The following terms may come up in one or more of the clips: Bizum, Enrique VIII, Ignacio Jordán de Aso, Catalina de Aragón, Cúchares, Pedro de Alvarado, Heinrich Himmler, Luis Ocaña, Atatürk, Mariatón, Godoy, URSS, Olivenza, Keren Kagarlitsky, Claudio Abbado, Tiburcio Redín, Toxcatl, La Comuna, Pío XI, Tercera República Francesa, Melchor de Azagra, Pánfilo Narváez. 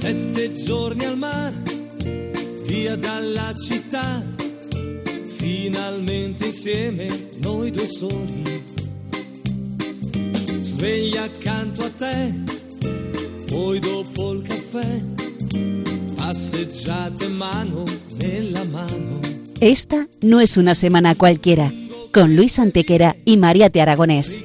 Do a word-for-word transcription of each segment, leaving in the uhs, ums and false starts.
Sette giorni al mare, via dalla città, finalmente insieme noi due soli. Sveglia accanto a te, poi dopo il caffè, passeggiate mano nella mano. Esta no es una semana cualquiera, con Luis Antequera y Mariate Aragonés.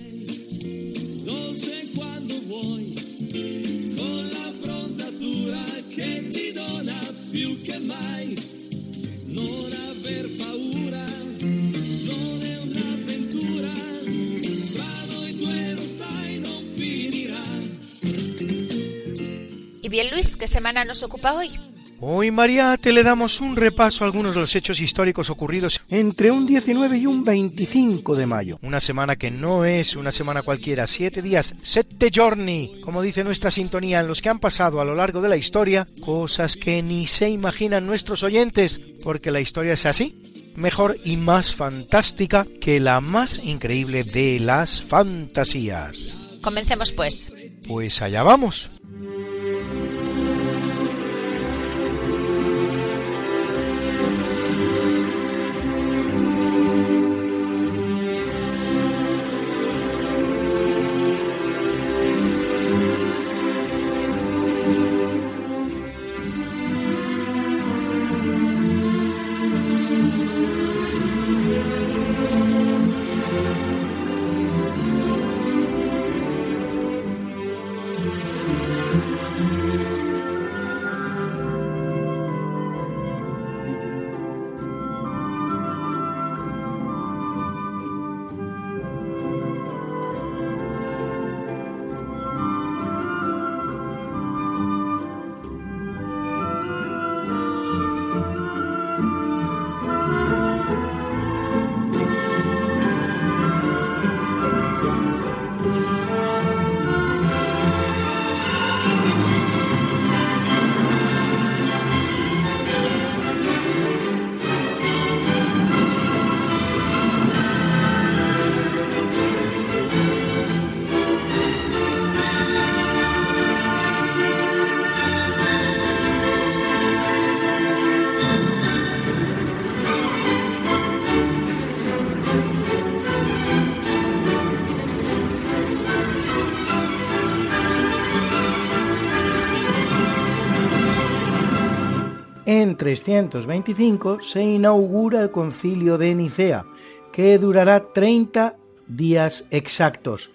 Bien, Luis, ¿qué semana nos ocupa hoy? Hoy, Mariate, le damos un repaso a algunos de los hechos históricos ocurridos entre un diecinueve y un veinticinco de mayo. Una semana que no es una semana cualquiera, siete días, sette giorni, como dice nuestra sintonía, en los que han pasado a lo largo de la historia cosas que ni se imaginan nuestros oyentes, porque la historia es así, mejor y más fantástica que la más increíble de las fantasías. Comencemos, pues. Pues allá vamos. En trescientos veinticinco se inaugura el Concilio de Nicea, que durará treinta días exactos,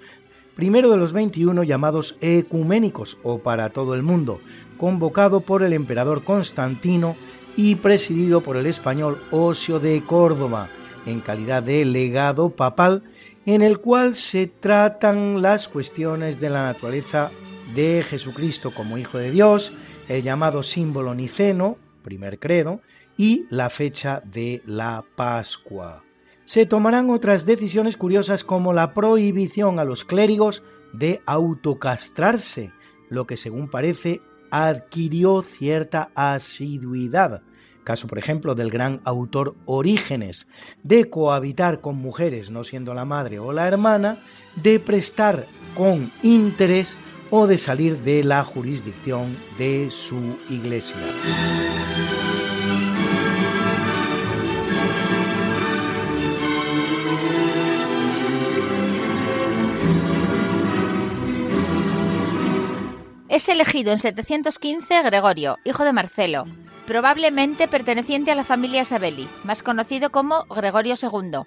primero de los veintiuno llamados ecuménicos o para todo el mundo, convocado por el emperador Constantino y presidido por el español Osio de Córdoba, en calidad de legado papal, en el cual se tratan las cuestiones de la naturaleza de Jesucristo como Hijo de Dios, el llamado símbolo niceno, primer credo, y la fecha de la Pascua. Se tomarán otras decisiones curiosas como la prohibición a los clérigos de autocastrarse, lo que según parece adquirió cierta asiduidad, caso por ejemplo del gran autor Orígenes, de cohabitar con mujeres no siendo la madre o la hermana, de prestar con interés o de salir de la jurisdicción de su iglesia. Es elegido en setecientos quince Gregorio, hijo de Marcelo, probablemente perteneciente a la familia Sabelli, más conocido como Gregorio segundo,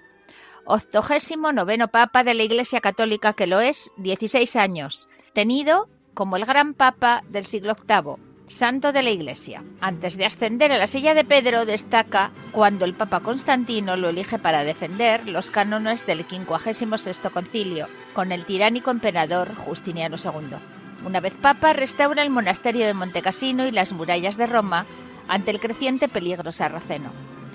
octogésimo noveno papa de la Iglesia Católica, que lo es dieciséis años, tenido como el gran papa del siglo octavo, santo de la Iglesia. Antes de ascender a la silla de Pedro, destaca cuando el papa Constantino lo elige para defender los cánones del quincuagésimo sexto concilio con el tiránico emperador Justiniano segundo. Una vez papa, restaura el monasterio de Montecassino y las murallas de Roma ante el creciente peligro sarraceno.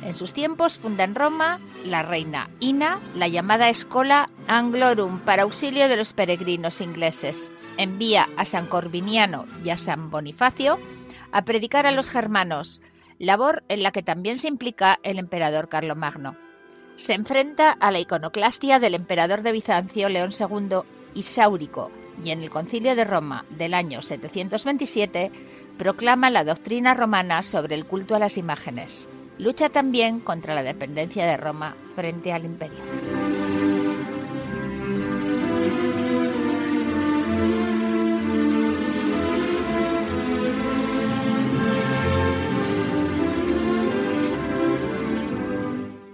En sus tiempos funda en Roma la reina Ina la llamada Escola Anglorum para auxilio de los peregrinos ingleses. Envía a San Corbiniano y a San Bonifacio a predicar a los germanos, labor en la que también se implica el emperador Carlomagno. Se enfrenta a la iconoclastia del emperador de Bizancio León segundo Isáurico y en el Concilio de Roma del año setecientos veintisiete proclama la doctrina romana sobre el culto a las imágenes. Lucha también contra la dependencia de Roma frente al imperio.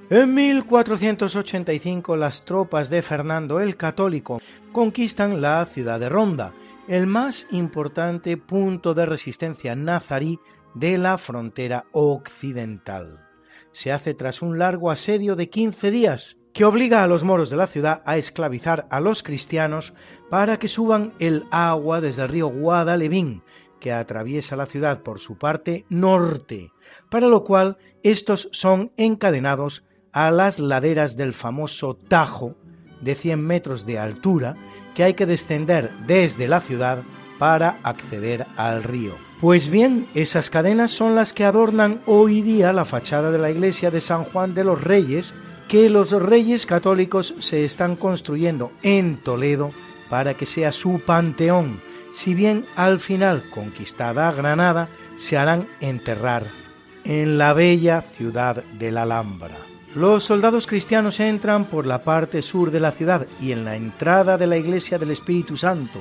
En mil cuatrocientos ochenta y cinco las tropas de Fernando el Católico conquistan la ciudad de Ronda, el más importante punto de resistencia nazarí de la frontera occidental. Se hace tras un largo asedio de quince días que obliga a los moros de la ciudad a esclavizar a los cristianos para que suban el agua desde el río Guadalevín, que atraviesa la ciudad por su parte norte, para lo cual estos son encadenados a las laderas del famoso Tajo de cien metros de altura que hay que descender desde la ciudad para acceder al río. Pues bien, esas cadenas son las que adornan hoy día la fachada de la iglesia de San Juan de los Reyes, que los reyes católicos se están construyendo en Toledo para que sea su panteón, si bien al final, conquistada Granada, se harán enterrar en la bella ciudad de la Alhambra. Los soldados cristianos entran por la parte sur de la ciudad y en la entrada de la iglesia del Espíritu Santo,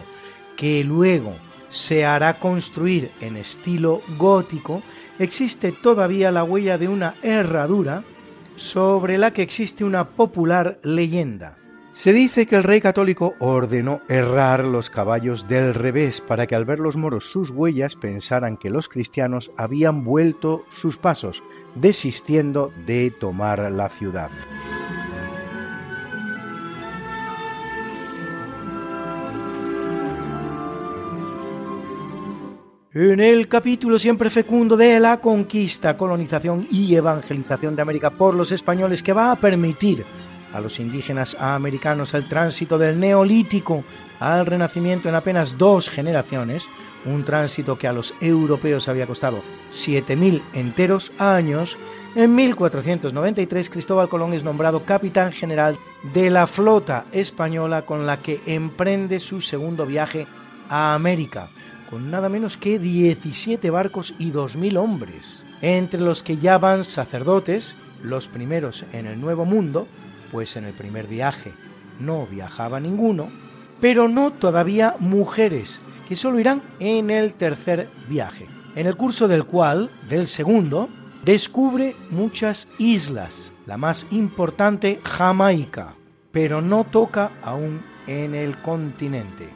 que luego se hará construir en estilo gótico, existe todavía la huella de una herradura sobre la que existe una popular leyenda. Se dice que el rey católico ordenó herrar los caballos del revés para que al ver los moros sus huellas pensaran que los cristianos habían vuelto sus pasos, desistiendo de tomar la ciudad. En el capítulo siempre fecundo de la conquista, colonización y evangelización de América por los españoles, que va a permitir a los indígenas americanos el tránsito del Neolítico al Renacimiento en apenas dos generaciones, un tránsito que a los europeos había costado siete mil enteros años, en mil cuatrocientos noventa y tres Cristóbal Colón es nombrado capitán general de la flota española con la que emprende su segundo viaje a América, con nada menos que diecisiete barcos y dos mil hombres, entre los que ya van sacerdotes, los primeros en el Nuevo Mundo, pues en el primer viaje no viajaba ninguno, pero no todavía mujeres, que solo irán en el tercer viaje, en el curso del cual, del segundo, descubre muchas islas, la más importante Jamaica, pero no toca aún en el continente.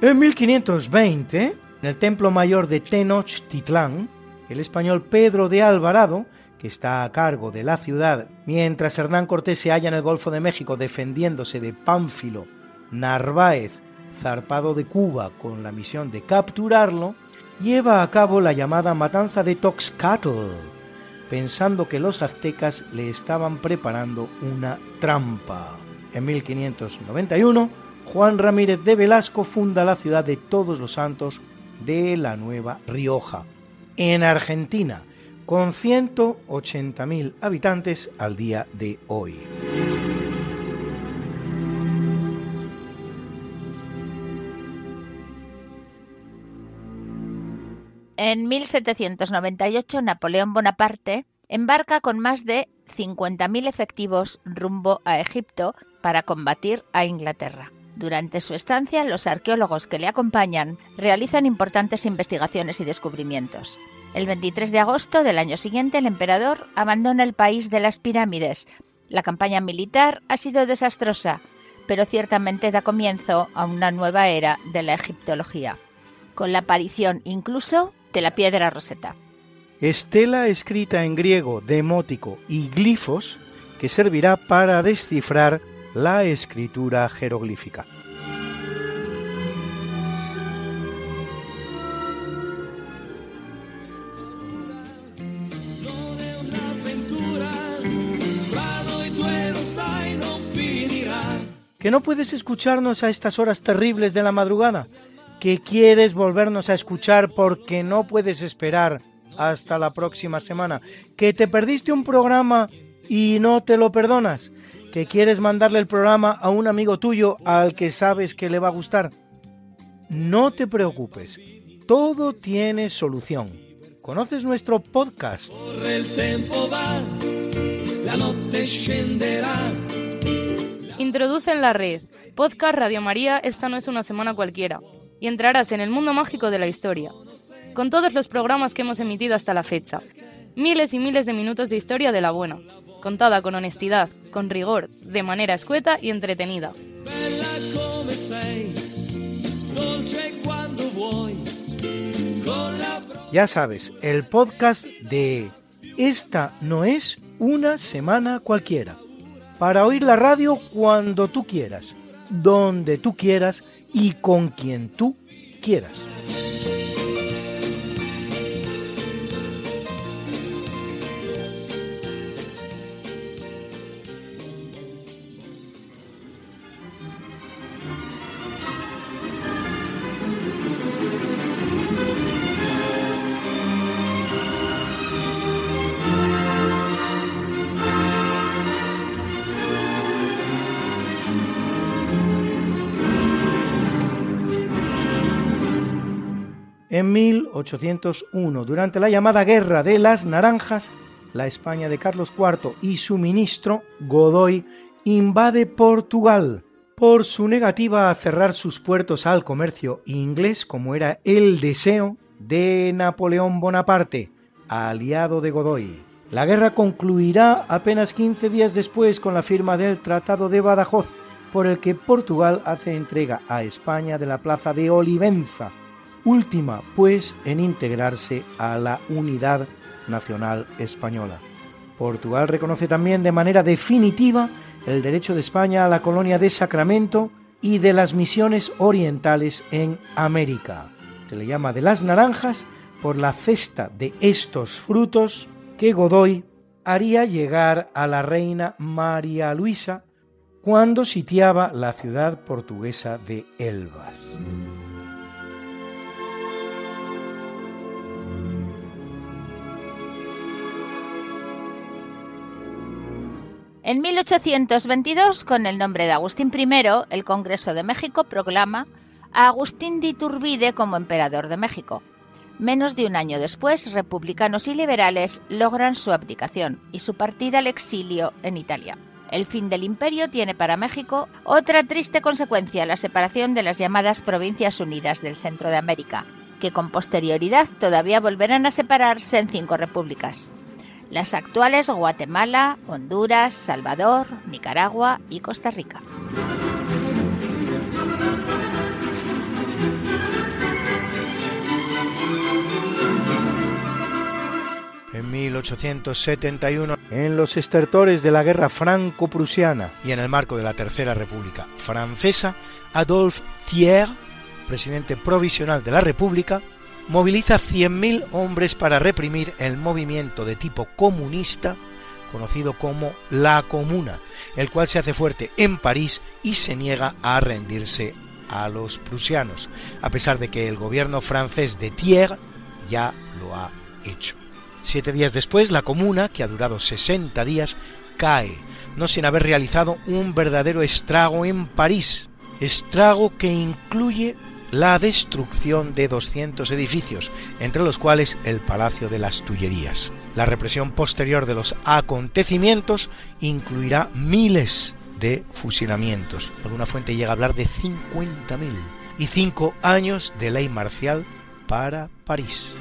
En mil quinientos veinte, en el templo mayor de Tenochtitlán, el español Pedro de Alvarado, que está a cargo de la ciudad, mientras Hernán Cortés se halla en el Golfo de México defendiéndose de Pánfilo Narváez, zarpado de Cuba con la misión de capturarlo, lleva a cabo la llamada matanza de Toxcatl, pensando que los aztecas le estaban preparando una trampa. En mil quinientos noventa y uno, Juan Ramírez de Velasco funda la ciudad de Todos los Santos de la Nueva Rioja, en Argentina, con ciento ochenta mil habitantes al día de hoy. En mil setecientos noventa y ocho, Napoleón Bonaparte embarca con más de cincuenta mil efectivos rumbo a Egipto para combatir a Inglaterra. Durante su estancia, los arqueólogos que le acompañan realizan importantes investigaciones y descubrimientos. El veintitrés de agosto del año siguiente, el emperador abandona el país de las pirámides. La campaña militar ha sido desastrosa, pero ciertamente da comienzo a una nueva era de la egiptología, con la aparición incluso de la piedra Rosetta. Estela escrita en griego, demótico y glifos, que servirá para descifrar la escritura jeroglífica. Aventura. que no puedes escucharnos a estas horas terribles de la madrugada, que quieres volvernos a escuchar porque no puedes esperar hasta la próxima semana, que te perdiste un programa y no te lo perdonas, que quieres mandarle el programa a un amigo tuyo al que sabes que le va a gustar. No te preocupes, todo tiene solución. ¿Conoces nuestro podcast? Introduce en la red Podcast Radio María, esta no es una semana cualquiera, y entrarás en el mundo mágico de la historia, con todos los programas que hemos emitido hasta la fecha. Miles y miles de minutos de historia de la buena, contada con honestidad, con rigor, de manera escueta y entretenida. Ya sabes, el podcast de Esta no es una semana cualquiera, para oír la radio cuando tú quieras, donde tú quieras y con quien tú quieras. En mil ochocientos uno, durante la llamada Guerra de las Naranjas, la España de Carlos cuarto y su ministro, Godoy, invade Portugal. Por su negativa a cerrar sus puertos al comercio inglés, como era el deseo de Napoleón Bonaparte, aliado de Godoy. La guerra concluirá apenas quince días después con la firma del Tratado de Badajoz, por el que Portugal hace entrega a España de la plaza de Olivenza, última, pues, en integrarse a la unidad nacional española. Portugal reconoce también de manera definitiva el derecho de España a la colonia de Sacramento y de las misiones orientales en América. Se le llama de las naranjas por la cesta de estos frutos que Godoy haría llegar a la reina María Luisa cuando sitiaba la ciudad portuguesa de Elvas. En mil ochocientos veintidós, con el nombre de Agustín primero, el Congreso de México proclama a Agustín de Iturbide como emperador de México. Menos de un año después, republicanos y liberales logran su abdicación y su partida al exilio en Italia. El fin del imperio tiene para México otra triste consecuencia, la separación de las llamadas Provincias Unidas del Centro de América, que con posterioridad todavía volverán a separarse en cinco repúblicas. Las actuales Guatemala, Honduras, Salvador, Nicaragua y Costa Rica. En mil ochocientos setenta y uno, en los estertores de la Guerra Franco-Prusiana y en el marco de la Tercera República Francesa, Adolphe Thiers, presidente provisional de la República, moviliza cien mil hombres para reprimir el movimiento de tipo comunista conocido como La Comuna, el cual se hace fuerte en París y se niega a rendirse a los prusianos, a pesar de que el gobierno francés de Thiers ya lo ha hecho. Siete días después, la Comuna, que ha durado sesenta días, cae, no sin haber realizado un verdadero estrago en París, estrago que incluye la destrucción de doscientos edificios, entre los cuales el Palacio de las Tullerías. La represión posterior de los acontecimientos incluirá miles de fusilamientos. Alguna fuente llega a hablar de cincuenta mil y cinco años de ley marcial para París.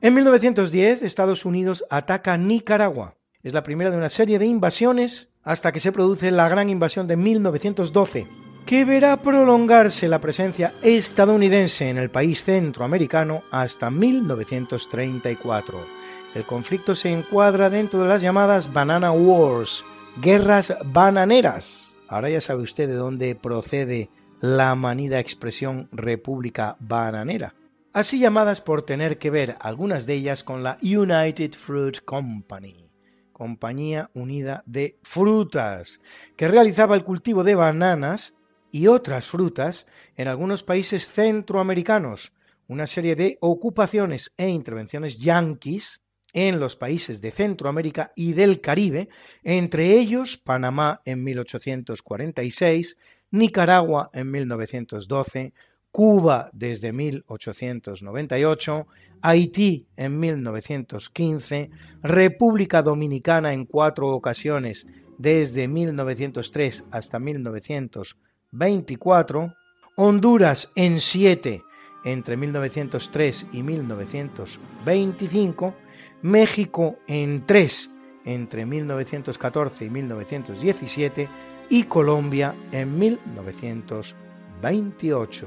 En mil novecientos diez, Estados Unidos ataca Nicaragua. Es la primera de una serie de invasiones hasta que se produce la gran invasión de mil novecientos doce, que verá prolongarse la presencia estadounidense en el país centroamericano hasta mil novecientos treinta y cuatro. El conflicto se encuadra dentro de las llamadas Banana Wars, guerras bananeras. Ahora ya sabe usted de dónde procede la manida expresión República Bananera. así llamadas por tener que ver algunas de ellas con la United Fruit Company, Compañía Unida de Frutas, que realizaba el cultivo de bananas y otras frutas en algunos países centroamericanos, una serie de ocupaciones e intervenciones yanquis en los países de Centroamérica y del Caribe, entre ellos Panamá en mil ochocientos cuarenta y seis, Nicaragua en mil novecientos doce, Cuba desde mil ochocientos noventa y ocho, Haití en mil novecientos quince, República Dominicana en cuatro ocasiones desde mil novecientos tres hasta mil novecientos veinticuatro, Honduras en siete entre mil novecientos tres y mil novecientos veinticinco, México en tres entre mil novecientos catorce y mil novecientos diecisiete y Colombia en mil novecientos veintiocho.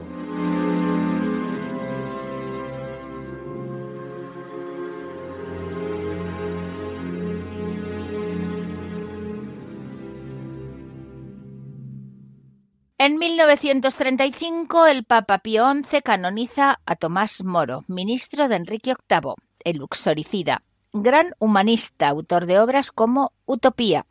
En mil novecientos treinta y cinco, el Papa Pío once canoniza a Tomás Moro, ministro de Enrique octavo, el luxoricida, gran humanista, autor de obras como Utopía,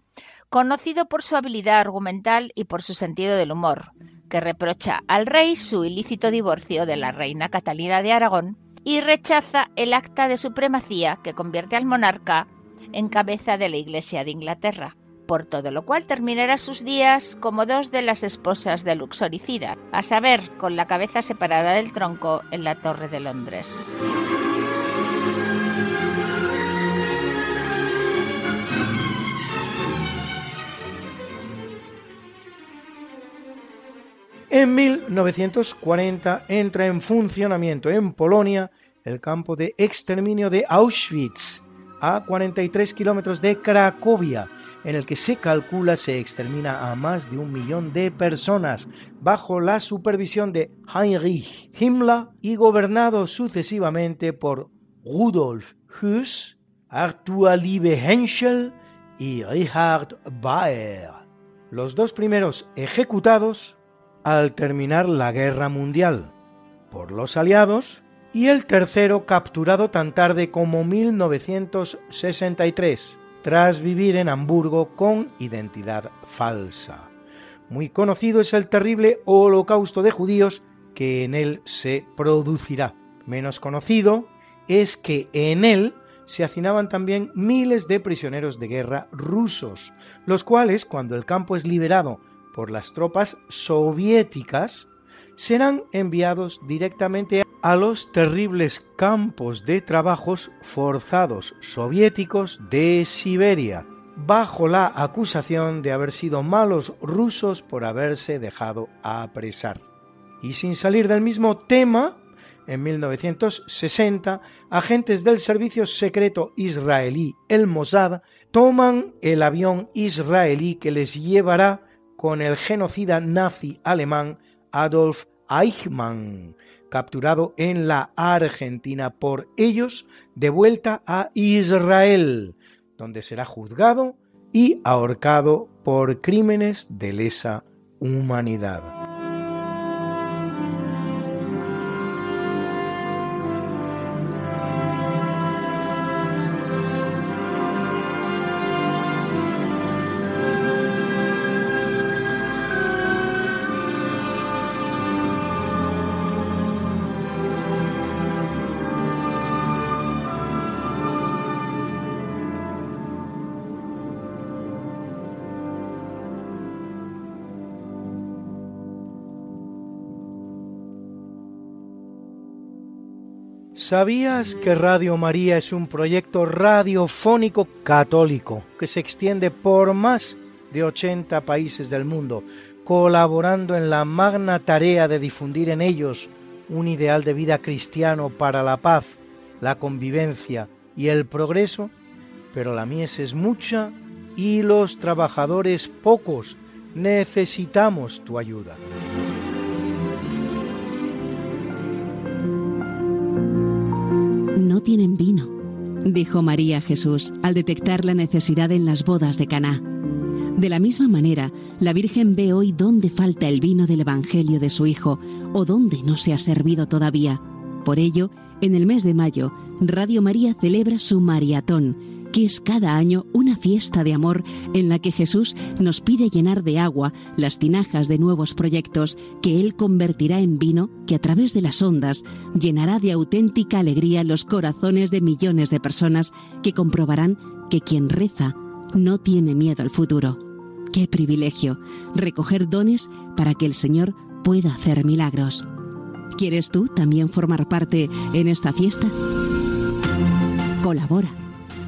conocido por su habilidad argumental y por su sentido del humor, que reprocha al rey su ilícito divorcio de la reina Catalina de Aragón y rechaza el acta de supremacía que convierte al monarca en cabeza de la Iglesia de Inglaterra, por todo lo cual terminará sus días como dos de las esposas del luxoricida, a saber, con la cabeza separada del tronco en la Torre de Londres. En mil novecientos cuarenta entra en funcionamiento en Polonia el campo de exterminio de Auschwitz, a cuarenta y tres kilómetros de Cracovia, en el que se calcula se extermina a más de un millón de personas bajo la supervisión de Heinrich Himmler y gobernado sucesivamente por Rudolf Hüss, Arthur Liebe-Henschel y Richard Baer, los dos primeros ejecutados al terminar la Guerra Mundial por los aliados, y el tercero capturado tan tarde como mil novecientos sesenta y tres, tras vivir en Hamburgo con identidad falsa. Muy conocido es el terrible holocausto de judíos que en él se producirá. Menos conocido es que en él se hacinaban también miles de prisioneros de guerra rusos, los cuales, cuando el campo es liberado por las tropas soviéticas, serán enviados directamente a los terribles campos de trabajos forzados soviéticos de Siberia, bajo la acusación de haber sido malos rusos por haberse dejado apresar. Y sin salir del mismo tema, en mil novecientos sesenta, agentes del servicio secreto israelí, el Mossad, toman el avión israelí que les llevará con el genocida nazi alemán Adolf Eichmann, capturado en la Argentina por ellos, de vuelta a Israel, donde será juzgado y ahorcado por crímenes de lesa humanidad. ¿Sabías que Radio María es un proyecto radiofónico católico que se extiende por más de ochenta países del mundo, colaborando en la magna tarea de difundir en ellos un ideal de vida cristiano para la paz, la convivencia y el progreso? Pero la mies es mucha y los trabajadores pocos. Necesitamos tu ayuda. No tienen vino, dijo María a Jesús al detectar la necesidad en las bodas de Caná. De la misma manera, la Virgen ve hoy dónde falta el vino del Evangelio de su Hijo o dónde no se ha servido todavía. Por ello, en el mes de mayo, Radio María celebra su Mariatón, que es cada año una fiesta de amor en la que Jesús nos pide llenar de agua las tinajas de nuevos proyectos que Él convertirá en vino que a través de las ondas llenará de auténtica alegría los corazones de millones de personas que comprobarán que quien reza no tiene miedo al futuro. ¡Qué privilegio! Recoger dones para que el Señor pueda hacer milagros. ¿Quieres tú también formar parte en esta fiesta? Colabora.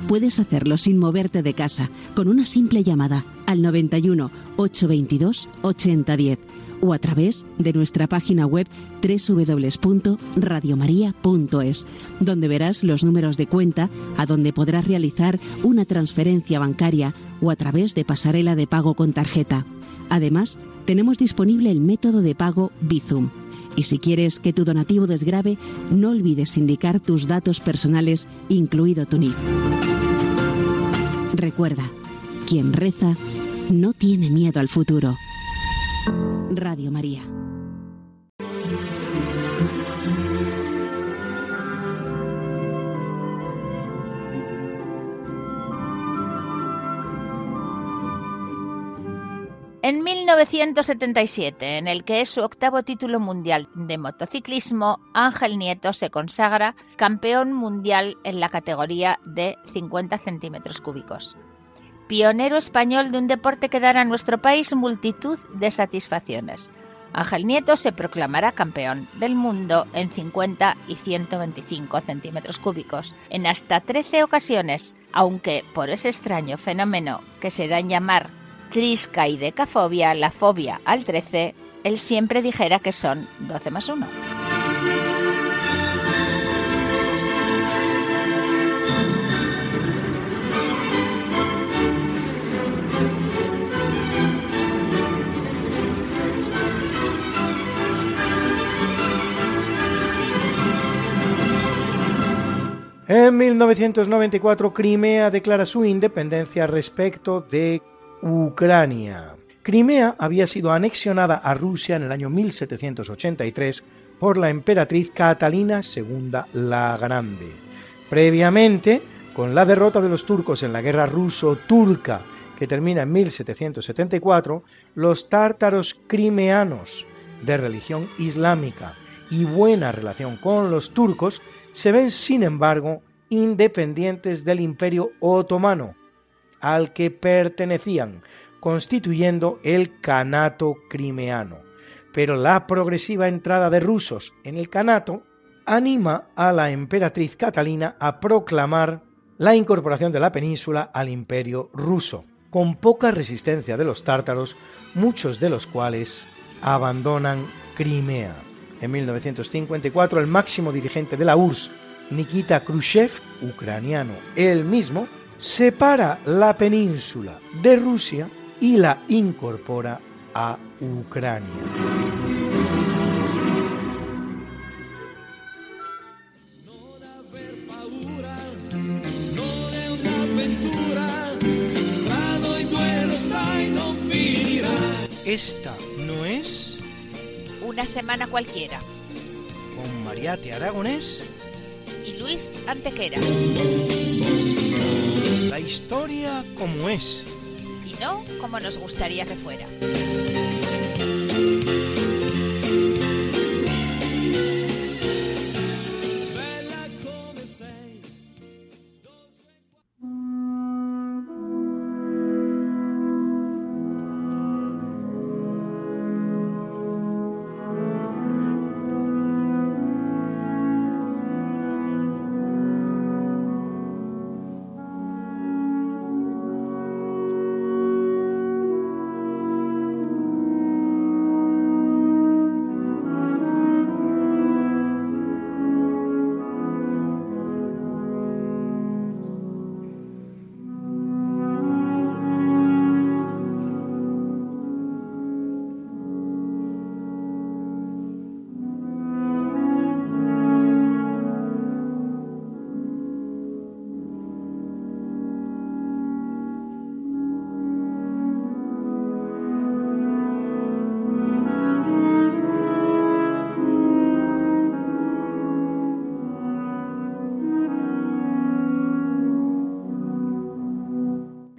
Puedes hacerlo sin moverte de casa, con una simple llamada al noventa y uno, ochocientos veintidós, ochenta diez o a través de nuestra página web doble u doble u doble u punto radio maría punto es, donde verás los números de cuenta a donde podrás realizar una transferencia bancaria o a través de pasarela de pago con tarjeta. Además, tenemos disponible el método de pago Bizum. Y si quieres que tu donativo desgrave, no olvides indicar tus datos personales, incluido tu N I F. Recuerda, quien reza no tiene miedo al futuro. Radio María. En mil novecientos setenta y siete, en el que es su octavo título mundial de motociclismo, Ángel Nieto se consagra campeón mundial en la categoría de cincuenta centímetros cúbicos. Pionero español de un deporte que dará a nuestro país multitud de satisfacciones. Ángel Nieto se proclamará campeón del mundo en cincuenta y ciento veinticinco centímetros cúbicos en hasta trece ocasiones, aunque por ese extraño fenómeno que se da en llamar trisca y decafobia, la fobia al trece, él siempre dijera que son doce más uno. En mil novecientos noventa y cuatro, Crimea declara su independencia respecto de Ucrania. Crimea había sido anexionada a Rusia en el año mil setecientos ochenta y tres por la emperatriz Catalina segunda la Grande. Previamente, con la derrota de los turcos en la guerra ruso-turca, que termina en mil setecientos setenta y cuatro, los tártaros crimeanos, de religión islámica y buena relación con los turcos, se ven, sin embargo, independientes del Imperio Otomano, al que pertenecían, constituyendo el Canato crimeano. Pero la progresiva entrada de rusos en el Canato anima a la emperatriz Catalina a proclamar la incorporación de la península al Imperio ruso, con poca resistencia de los tártaros, muchos de los cuales abandonan Crimea. En mil novecientos cincuenta y cuatro, el máximo dirigente de la U R S S, Nikita Khrushchev, ucraniano él mismo, separa la península de Rusia y la incorpora a Ucrania. Esta no es una semana cualquiera, con Mariate Aragonés y Luis Antequera. La historia como es, y no como nos gustaría que fuera.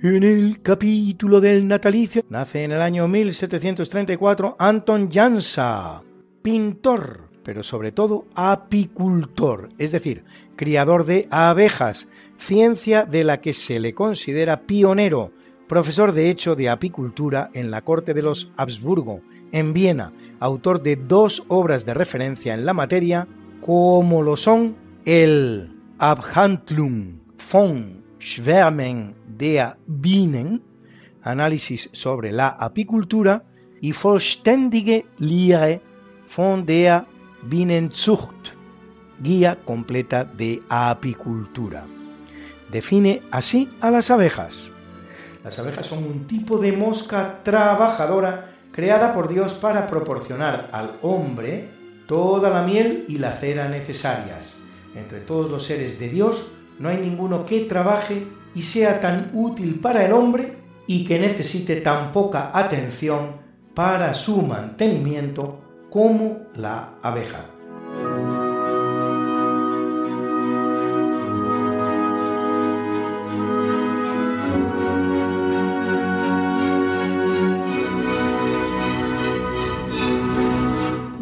En el capítulo del natalicio nace en el año mil setecientos treinta y cuatro Anton Jansa, pintor, pero sobre todo apicultor, es decir, criador de abejas, ciencia de la que se le considera pionero, profesor de hecho de apicultura en la corte de los Habsburgo, en Viena, autor de dos obras de referencia en la materia, como lo son el Abhandlung von Schwärmen der Bienen, análisis sobre la apicultura, y Vollständige Lehre von der Bienenzucht, guía completa de apicultura. Define así a las abejas. Las abejas son un tipo de mosca trabajadora creada por Dios para proporcionar al hombre toda la miel y la cera necesarias. Entre todos los seres de Dios no hay ninguno que trabaje y sea tan útil para el hombre y que necesite tan poca atención para su mantenimiento como la abeja.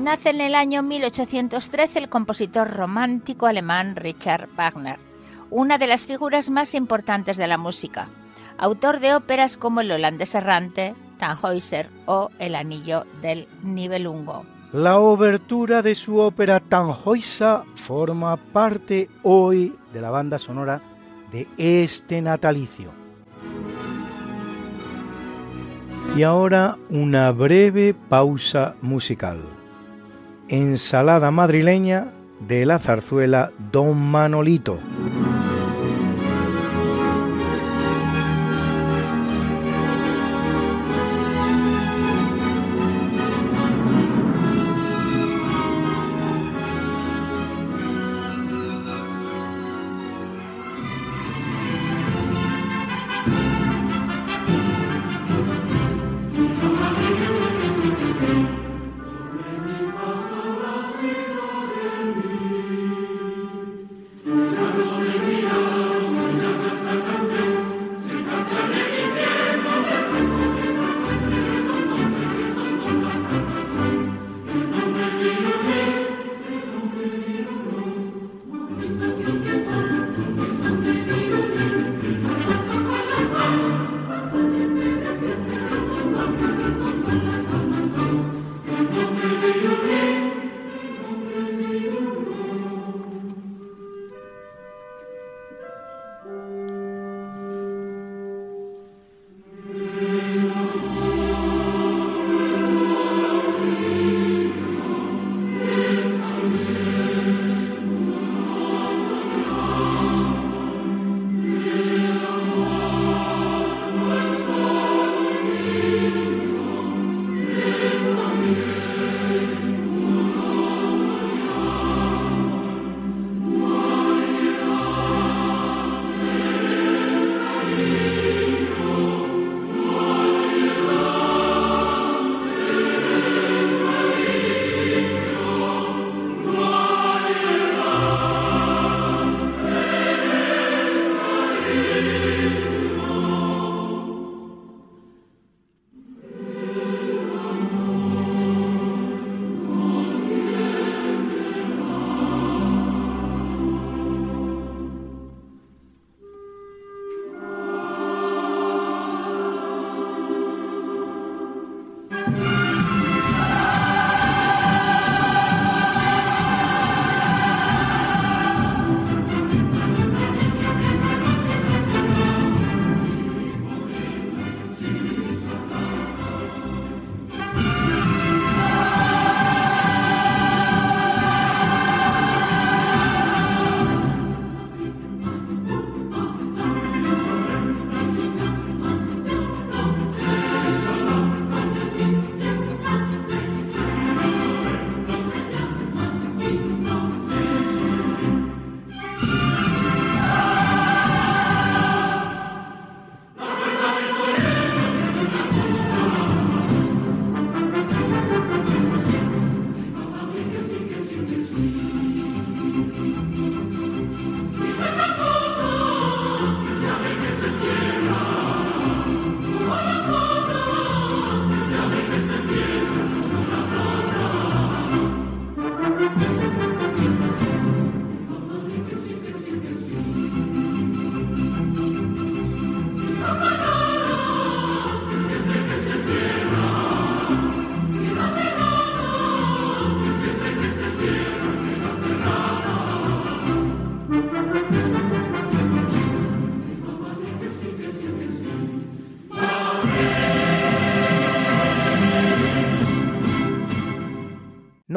Nace en el año mil ochocientos trece el compositor romántico alemán Richard Wagner, una de las figuras más importantes de la música, autor de óperas como El holandés errante, Tannhäuser o El anillo del Nibelungo. La obertura de su ópera Tannhäuser forma parte hoy de la banda sonora de este natalicio. Y ahora una breve pausa musical. Ensalada madrileña de la zarzuela Don Manolito.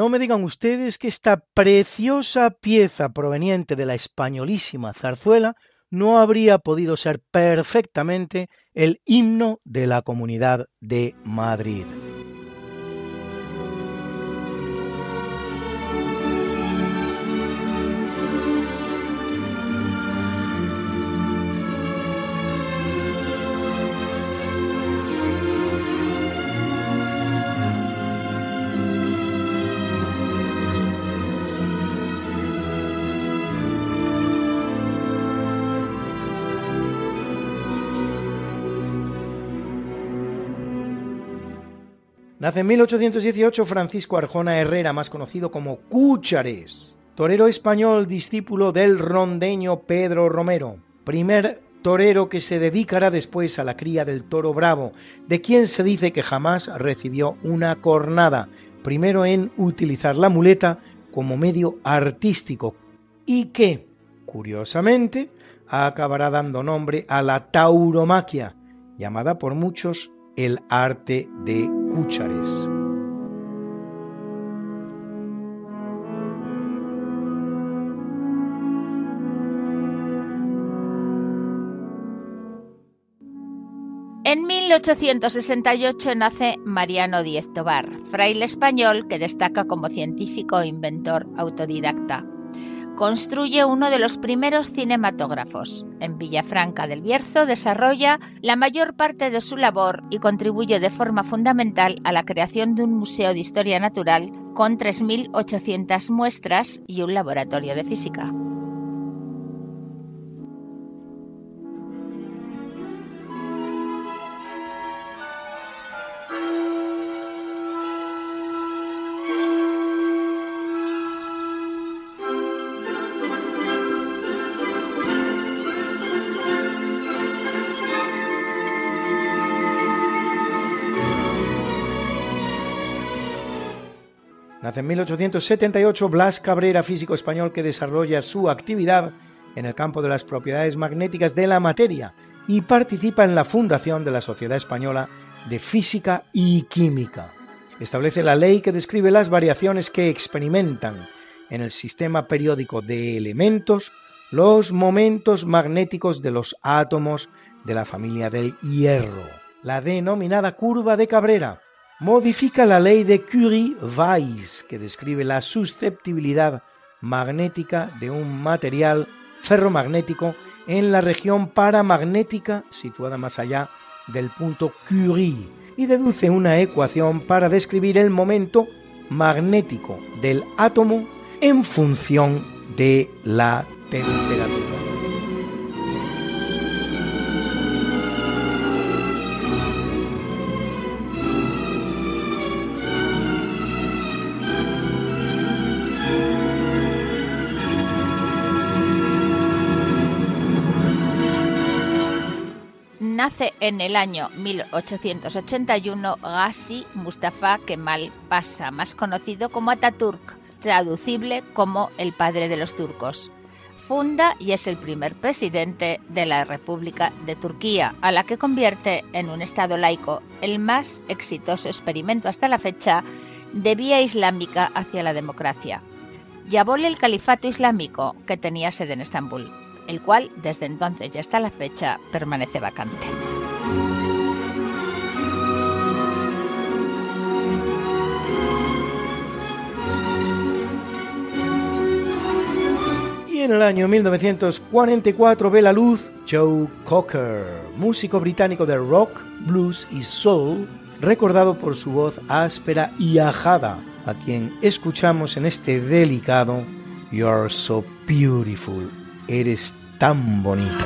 no me digan ustedes que esta preciosa pieza proveniente de la españolísima zarzuela no habría podido ser perfectamente el himno de la Comunidad de Madrid. Nace en mil ochocientos dieciocho Francisco Arjona Herrera, más conocido como Cúchares, torero español discípulo del rondeño Pedro Romero, primer torero que se dedicará después a la cría del toro bravo, de quien se dice que jamás recibió una cornada, primero en utilizar la muleta como medio artístico y que, curiosamente, acabará dando nombre a la tauromaquia, llamada por muchos el arte de Cúchares. En mil ochocientos sesenta y ocho nace Mariano Díez Tovar, fraile español que destaca como científico e inventor autodidacta. Construye uno de los primeros cinematógrafos. En Villafranca del Bierzo desarrolla la mayor parte de su labor y contribuye de forma fundamental a la creación de un museo de historia natural con tres mil ochocientas muestras y un laboratorio de física. Nace en mil ochocientos setenta y ocho Blas Cabrera, físico español que desarrolla su actividad en el campo de las propiedades magnéticas de la materia y participa en la fundación de la Sociedad Española de Física y Química. Establece la ley que describe las variaciones que experimentan en el sistema periódico de elementos los momentos magnéticos de los átomos de la familia del hierro, la denominada curva de Cabrera. Modifica la ley de Curie-Weiss, que describe la susceptibilidad magnética de un material ferromagnético en la región paramagnética situada más allá del punto Curie, y deduce una ecuación para describir el momento magnético del átomo en función de la temperatura. Nace en el año mil ochocientos ochenta y uno Ghazi Mustafa Kemal Pasha, más conocido como Atatürk, traducible como el padre de los turcos. Funda y es el primer presidente de la República de Turquía, a la que convierte en un estado laico, el más exitoso experimento hasta la fecha de vía islámica hacia la democracia. Y abole el califato islámico, que tenía sede en Estambul, el cual desde entonces y hasta la fecha permanece vacante. Y en el año mil novecientos cuarenta y cuatro ve la luz Joe Cocker, músico británico de rock, blues y soul, recordado por su voz áspera y ajada, a quien escuchamos en este delicado You're So Beautiful. Eres tan bonita.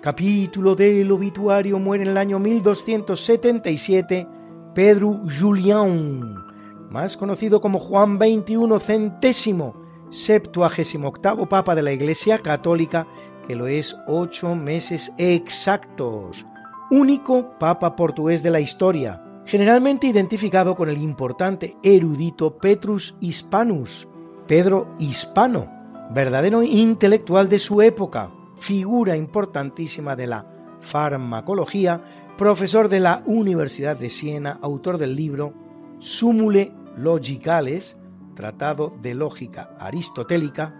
Capítulo del obituario muere en el año mil doscientos setenta y siete Pedro Julián, más conocido como Juan veintiuno centésimo, septuagésimo octavo papa de la Iglesia Católica, que lo es ocho meses exactos, único papa portugués de la historia, generalmente identificado con el importante erudito Petrus Hispanus, Pedro Hispano, verdadero intelectual de su época, figura importantísima de la farmacología, profesor de la Universidad de Siena, autor del libro Summulae Logicales, Tratado de Lógica Aristotélica,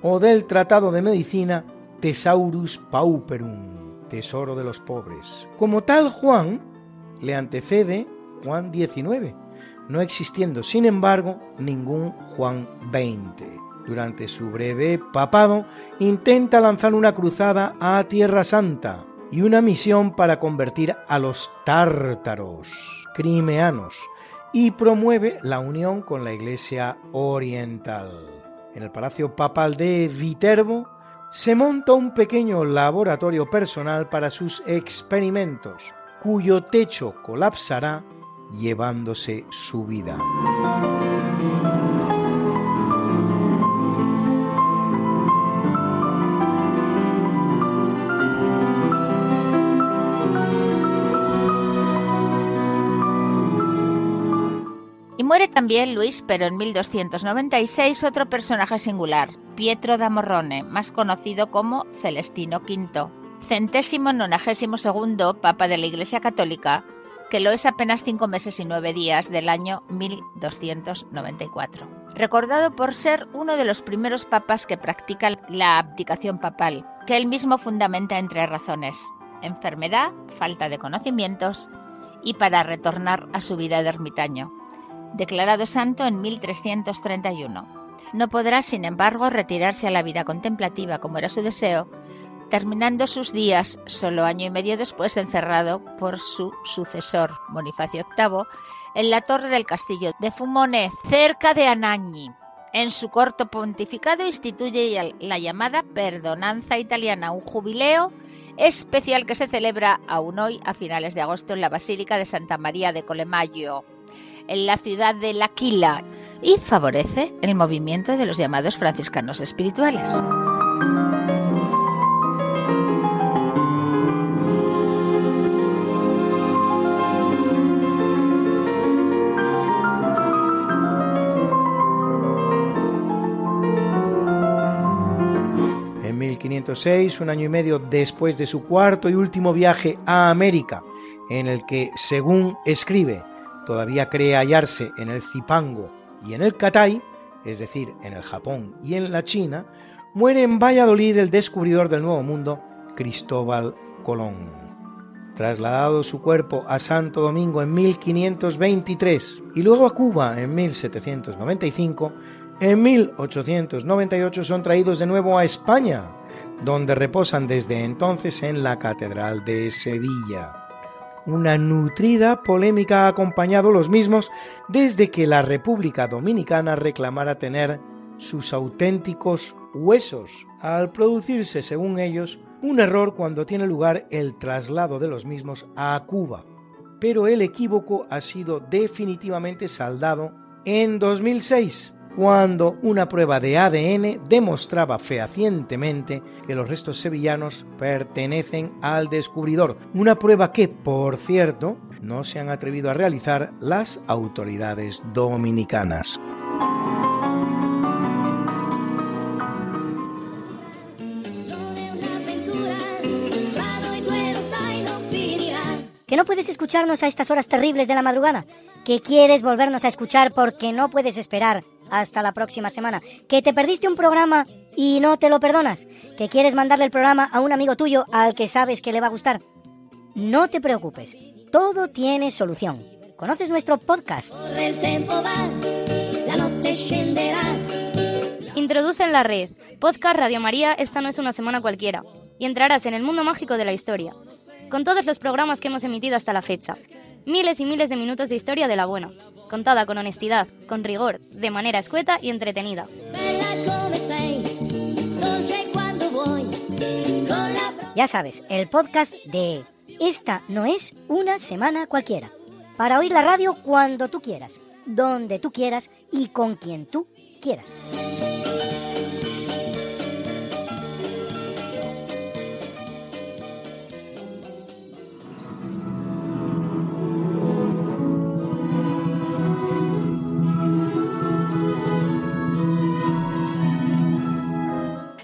o del Tratado de Medicina Thesaurus Pauperum, Tesoro de los Pobres. Como tal, Juan le antecede Juan diecinueve, no existiendo, sin embargo, ningún Juan veinte. Durante su breve papado, intenta lanzar una cruzada a Tierra Santa y una misión para convertir a los tártaros crimeanos y promueve la unión con la Iglesia Oriental. En el Palacio Papal de Viterbo se monta un pequeño laboratorio personal para sus experimentos, cuyo techo colapsará llevándose su vida. Muere también Luis, pero en mil doscientos noventa y seis, otro personaje singular, Pietro da Morrone, más conocido como Celestino quinto, centésimo nonagésimo segundo papa de la Iglesia Católica, que lo es apenas cinco meses y nueve días del año mil doscientos noventa y cuatro. Recordado por ser uno de los primeros papas que practica la abdicación papal, que él mismo fundamenta en tres razones: enfermedad, falta de conocimientos y para retornar a su vida de ermitaño. Declarado santo en mil trescientos treinta y uno. No podrá, sin embargo, retirarse a la vida contemplativa como era su deseo, terminando sus días solo año y medio después encerrado por su sucesor, Bonifacio octavo, en la torre del castillo de Fumone, cerca de Anagni. En su corto pontificado instituye la llamada Perdonanza Italiana, un jubileo especial que se celebra aún hoy a finales de agosto en la Basílica de Santa María de Colemaggio, en la ciudad de L'Aquila, y favorece el movimiento de los llamados franciscanos espirituales. En mil quinientos seis, un año y medio después de su cuarto y último viaje a América, en el que, según escribe, todavía cree hallarse en el Zipango y en el Catay, es decir, en el Japón y en la China, muere en Valladolid el descubridor del Nuevo Mundo, Cristóbal Colón. trasladado su cuerpo a Santo Domingo en mil quinientos veintitrés y luego a Cuba en mil setecientos noventa y cinco, en mil ochocientos noventa y ocho son traídos de nuevo a España, donde reposan desde entonces en la Catedral de Sevilla. Una nutrida polémica ha acompañado los mismos desde que la República Dominicana reclamara tener sus auténticos huesos, al producirse, según ellos, un error cuando tiene lugar el traslado de los mismos a Cuba. Pero el equívoco ha sido definitivamente saldado en dos mil seis, cuando una prueba de A D N demostraba fehacientemente que los restos sevillanos pertenecen al descubridor, una prueba que, por cierto, no se han atrevido a realizar las autoridades dominicanas. ¿Que no puedes escucharnos a estas horas terribles de la madrugada? ¿Que quieres volvernos a escuchar porque no puedes esperar hasta la próxima semana? ¿Que te perdiste un programa y no te lo perdonas? ¿Que quieres mandarle el programa a un amigo tuyo al que sabes que le va a gustar? No te preocupes, todo tiene solución. ¿Conoces nuestro podcast? Introduce en la red Podcast Radio María, esta no es una semana cualquiera, y entrarás en el mundo mágico de la historia, con todos los programas que hemos emitido hasta la fecha. Miles y miles de minutos de historia de la buena, contada con honestidad, con rigor, de manera escueta y entretenida. Ya sabes, el podcast de Esta no es una semana cualquiera, para oír la radio cuando tú quieras, donde tú quieras y con quien tú quieras.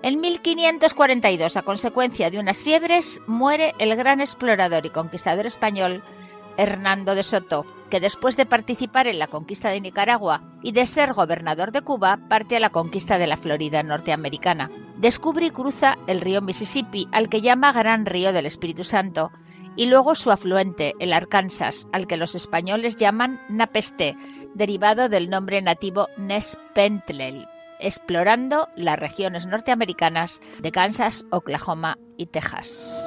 En mil quinientos cuarenta y dos, a consecuencia de unas fiebres, muere el gran explorador y conquistador español Hernando de Soto, que después de participar en la conquista de Nicaragua y de ser gobernador de Cuba, parte a la conquista de la Florida norteamericana. Descubre y cruza el río Mississippi, al que llama Gran Río del Espíritu Santo, y luego su afluente, el Arkansas, al que los españoles llaman Napeste, derivado del nombre nativo Nespentlel, explorando las regiones norteamericanas de Kansas, Oklahoma y Texas.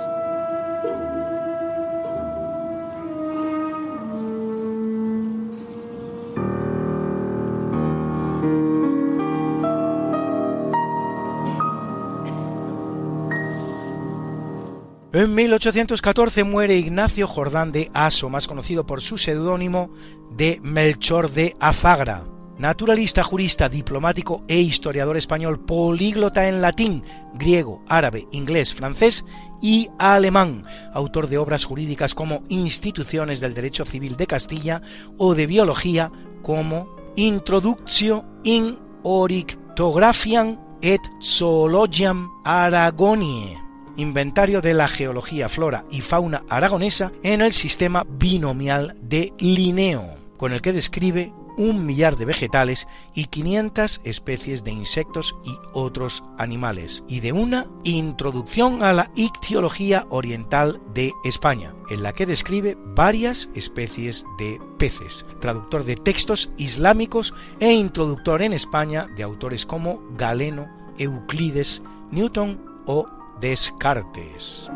En mil ochocientos catorce muere Ignacio Jordán de Aso, más conocido por su seudónimo de Melchor de Azagra. Naturalista, jurista, diplomático e historiador español, políglota en latín, griego, árabe, inglés, francés y alemán, autor de obras jurídicas como Instituciones del Derecho Civil de Castilla o de biología como Introductio in Orictographiam et Zoologiam Aragoniae, Inventario de la Geología, Flora y Fauna Aragonesa en el Sistema Binomial de Linneo, con el que describe un millar de vegetales y quinientas especies de insectos y otros animales, y de una introducción a la ictiología oriental de España, en la que describe varias especies de peces, traductor de textos islámicos e introductor en España de autores como Galeno, Euclides, Newton o Descartes.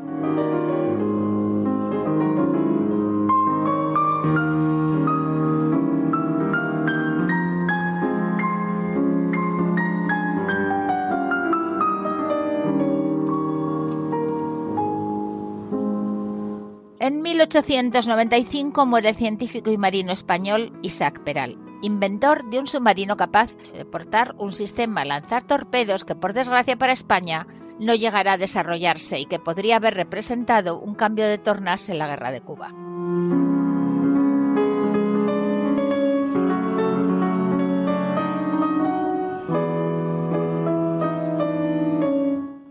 En mil ochocientos noventa y cinco muere el científico y marino español Isaac Peral, inventor de un submarino capaz de portar un sistema a lanzar torpedos que, por desgracia para España, no llegará a desarrollarse y que podría haber representado un cambio de tornas en la guerra de Cuba.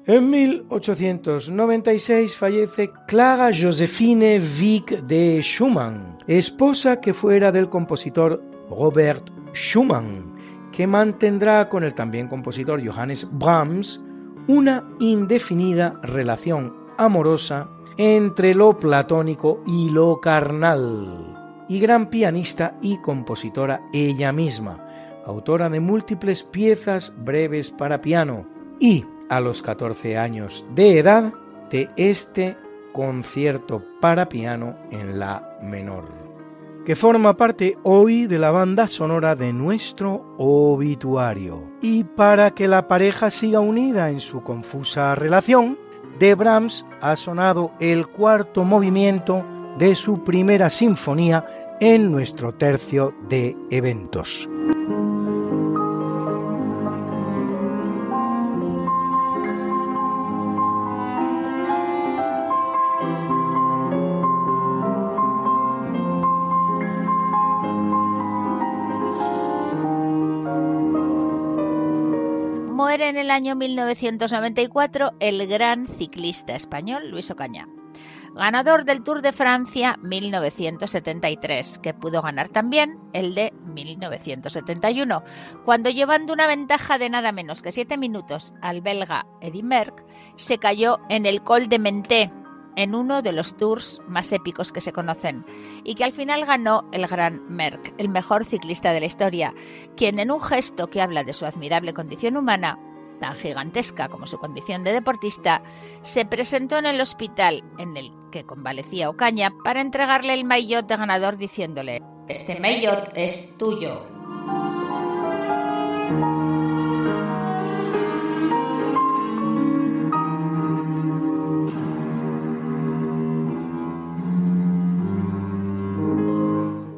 En mil ochocientos noventa y seis fallece Clara Josephine Wieck de Schumann, esposa que fuera del compositor Robert Schumann, que mantendrá con el también compositor Johannes Brahms una indefinida relación amorosa entre lo platónico y lo carnal, y gran pianista y compositora ella misma, autora de múltiples piezas breves para piano, y a los catorce años de edad de este concierto para piano en la menor, que forma parte hoy de la banda sonora de nuestro obituario. Y para que la pareja siga unida en su confusa relación, de Brahms ha sonado el cuarto movimiento de su primera sinfonía en nuestro tercio de eventos. En el año mil novecientos noventa y cuatro, el gran ciclista español Luis Ocaña, ganador del Tour de Francia mil novecientos setenta y tres, que pudo ganar también el de mil novecientos setenta y uno, cuando, llevando una ventaja de nada menos que siete minutos al belga Eddy Merckx, se cayó en el Col de Menté, en uno de los tours más épicos que se conocen, y que al final ganó el gran Merckx, el mejor ciclista de la historia, quien, en un gesto que habla de su admirable condición humana, tan gigantesca como su condición de deportista, se presentó en el hospital en el que convalecía Ocaña para entregarle el maillot de ganador, diciéndole: "Este maillot es tuyo".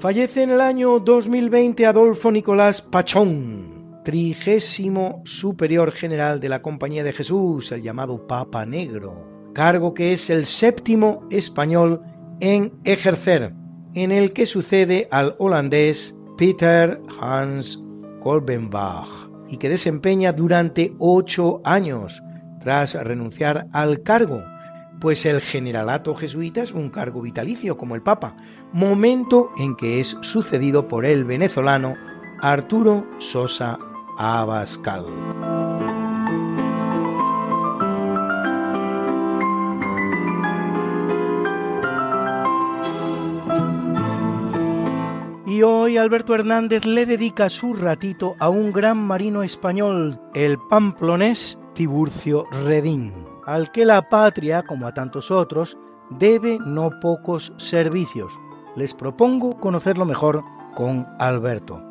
Fallece en el año dos mil veinte Adolfo Nicolás Pachón, trigésimo superior general de la Compañía de Jesús, el llamado Papa Negro, cargo que es el séptimo español en ejercer, en el que sucede al holandés Peter Hans Kolbenbach, y que desempeña durante ocho años, tras renunciar al cargo, pues el generalato jesuita es un cargo vitalicio como el Papa, momento en que es sucedido por el venezolano Arturo Sosa Abascal. Y hoy Alberto Hernández le dedica su ratito a un gran marino español, el pamplonés Tiburcio Redín, al que la patria, como a tantos otros, debe no pocos servicios. Les propongo conocerlo mejor con Alberto.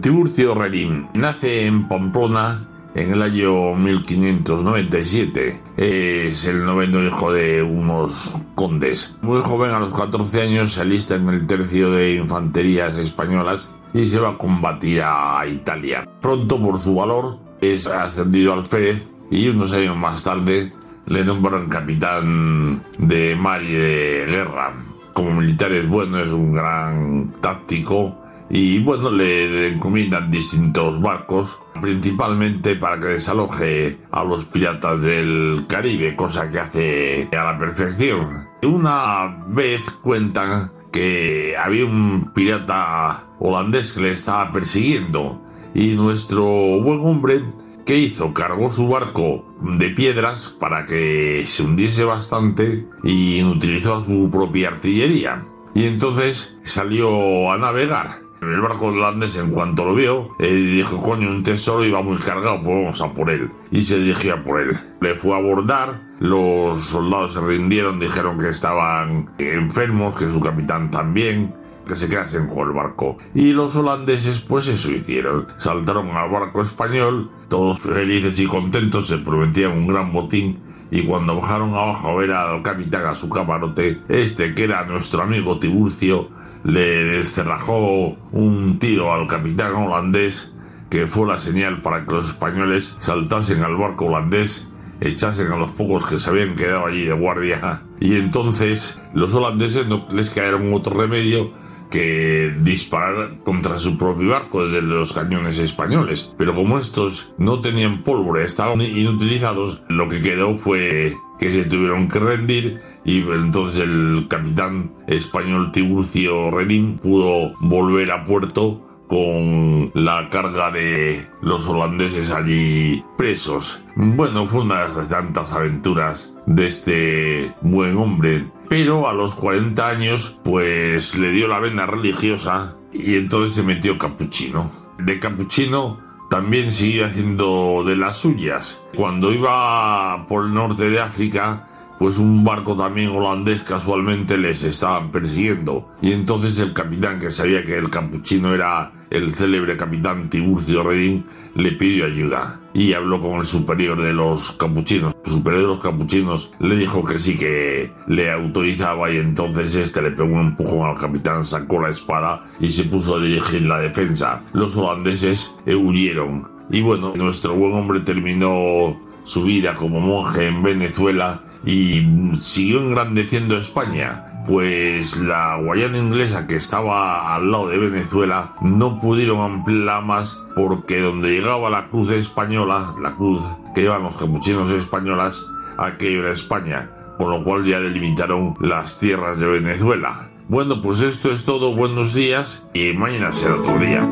Tiburcio Redín nace en Pamplona en el año mil quinientos noventa y siete. Es el noveno hijo de unos condes. Muy joven, a los catorce años, se alista en el tercio de infanterías españolas y se va a combatir a Italia. Pronto, por su valor, es ascendido alférez, y unos años más tarde le nombran capitán de mar y de guerra. Como militar es bueno, es un gran táctico, y bueno, le encomiendan distintos barcos, principalmente para que desaloje a los piratas del Caribe, cosa que hace a la perfección. Una vez cuentan que había un pirata holandés que le estaba persiguiendo, y nuestro buen hombre, ¿qué hizo? Cargó su barco de piedras para que se hundiese bastante y utilizó su propia artillería. Y entonces salió a navegar. El barco holandés, en cuanto lo vio, eh, dijo: "Coño, un tesoro, iba muy cargado, pues vamos a por él". Y se dirigió a por él. Le fue a abordar, los soldados se rindieron, dijeron que estaban enfermos, que su capitán también, que se quedasen con el barco, y los holandeses pues eso hicieron, saltaron al barco español, todos felices y contentos, se prometían un gran botín, y cuando bajaron abajo a ver al capitán a su camarote, este, que era nuestro amigo Tiburcio, le descerrajó un tiro al capitán holandés, que fue la señal para que los españoles saltasen al barco holandés, echasen a los pocos que se habían quedado allí de guardia, y entonces los holandeses no les quedaron otro remedio que disparar contra su propio barco desde los cañones españoles. Pero como estos no tenían pólvora, estaban inutilizados, lo que quedó fue que se tuvieron que rendir, y entonces el capitán español Tiburcio Redín pudo volver a puerto con la carga de los holandeses allí presos. Bueno, fue una de las tantas aventuras de este buen hombre, pero a los cuarenta años pues le dio la vena religiosa y entonces se metió capuchino. De capuchino también siguió haciendo de las suyas. Cuando iba por el norte de África, pues un barco también holandés casualmente les estaban persiguiendo. Y entonces el capitán, que sabía que el capuchino era el célebre capitán Tiburcio Redín, le pidió ayuda. Y habló con el superior de los capuchinos. El superior de los capuchinos le dijo que sí, que le autorizaba, y entonces este le pegó un empujón al capitán, sacó la espada y se puso a dirigir la defensa. Los holandeses huyeron. Y bueno, nuestro buen hombre terminó su vida como monje en Venezuela y siguió engrandeciendo España. Pues la Guayana inglesa, que estaba al lado de Venezuela, no pudieron ampliarla más, porque donde llegaba la cruz española, la cruz que llevan los capuchinos españolas, aquello era España, con lo cual ya delimitaron las tierras de Venezuela. Bueno, pues esto es todo, buenos días y mañana será otro día.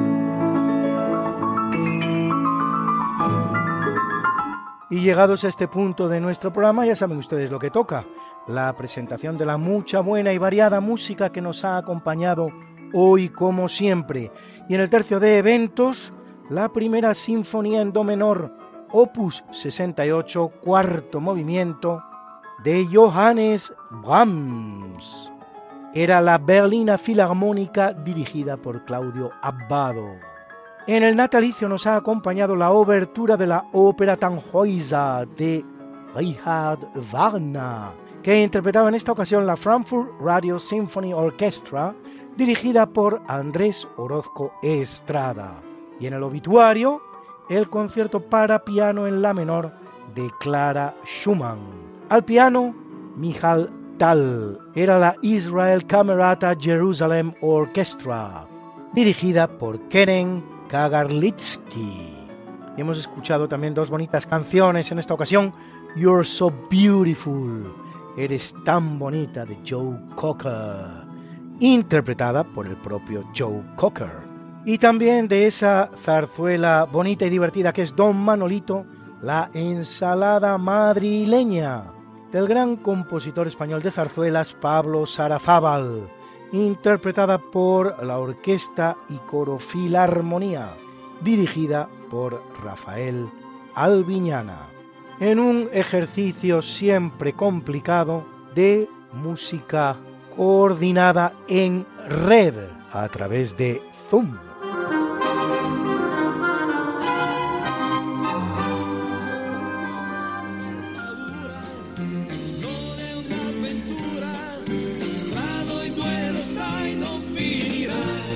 Y llegados a este punto de nuestro programa, ya saben ustedes lo que toca: la presentación de la mucha, buena y variada música que nos ha acompañado hoy como siempre. Y en el tercio de eventos, la primera sinfonía en do menor, opus sesenta y ocho, cuarto movimiento, de Johannes Brahms. Era la Berlina Filarmónica, dirigida por Claudio Abbado. En el natalicio nos ha acompañado la obertura de la ópera Tannhäuser de Richard Wagner, que interpretaba en esta ocasión la Frankfurt Radio Symphony Orchestra, dirigida por Andrés Orozco Estrada. Y en el obituario, el concierto para piano en la menor de Clara Schumann. Al piano, Michal Tal. Era la Israel Camerata Jerusalem Orchestra, dirigida por Keren Kagarlitsky. Y hemos escuchado también dos bonitas canciones en esta ocasión: You're So Beautiful, Eres tan bonita, de Joe Cocker, interpretada por el propio Joe Cocker. Y también de esa zarzuela bonita y divertida que es Don Manolito, la ensalada madrileña, del gran compositor español de zarzuelas Pablo Sarazábal, interpretada por la Orquesta y Coro Filarmonía, dirigida por Rafael Albiñana, en un ejercicio siempre complicado de música coordinada en red a través de Zoom.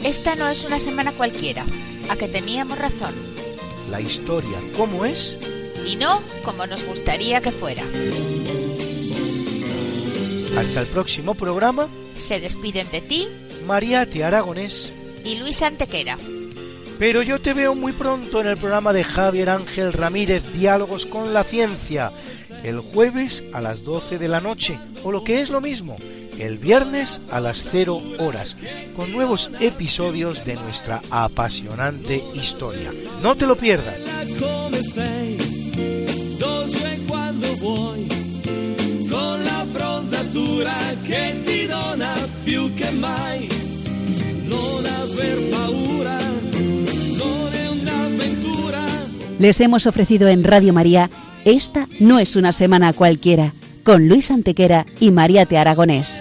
Esta no es una semana cualquiera, a que teníamos razón. La historia, ¿cómo es? Y no como nos gustaría que fuera. Hasta el próximo programa. Se despiden de ti Mariate Aragonés y Luis Antequera. Pero yo te veo muy pronto en el programa de Javier Ángel Ramírez, Diálogos con la Ciencia, el jueves a las doce de la noche, o lo que es lo mismo, el viernes a las cero horas, con nuevos episodios de nuestra apasionante historia. No te lo pierdas. Dolce quando vuoi, con la bronzatura che ti dona più che mai. Non aver paura, non è un'avventura. Les hemos ofrecido en Radio María Esta no es una semana cualquiera, con Luis Antequera y Mariate Aragonés.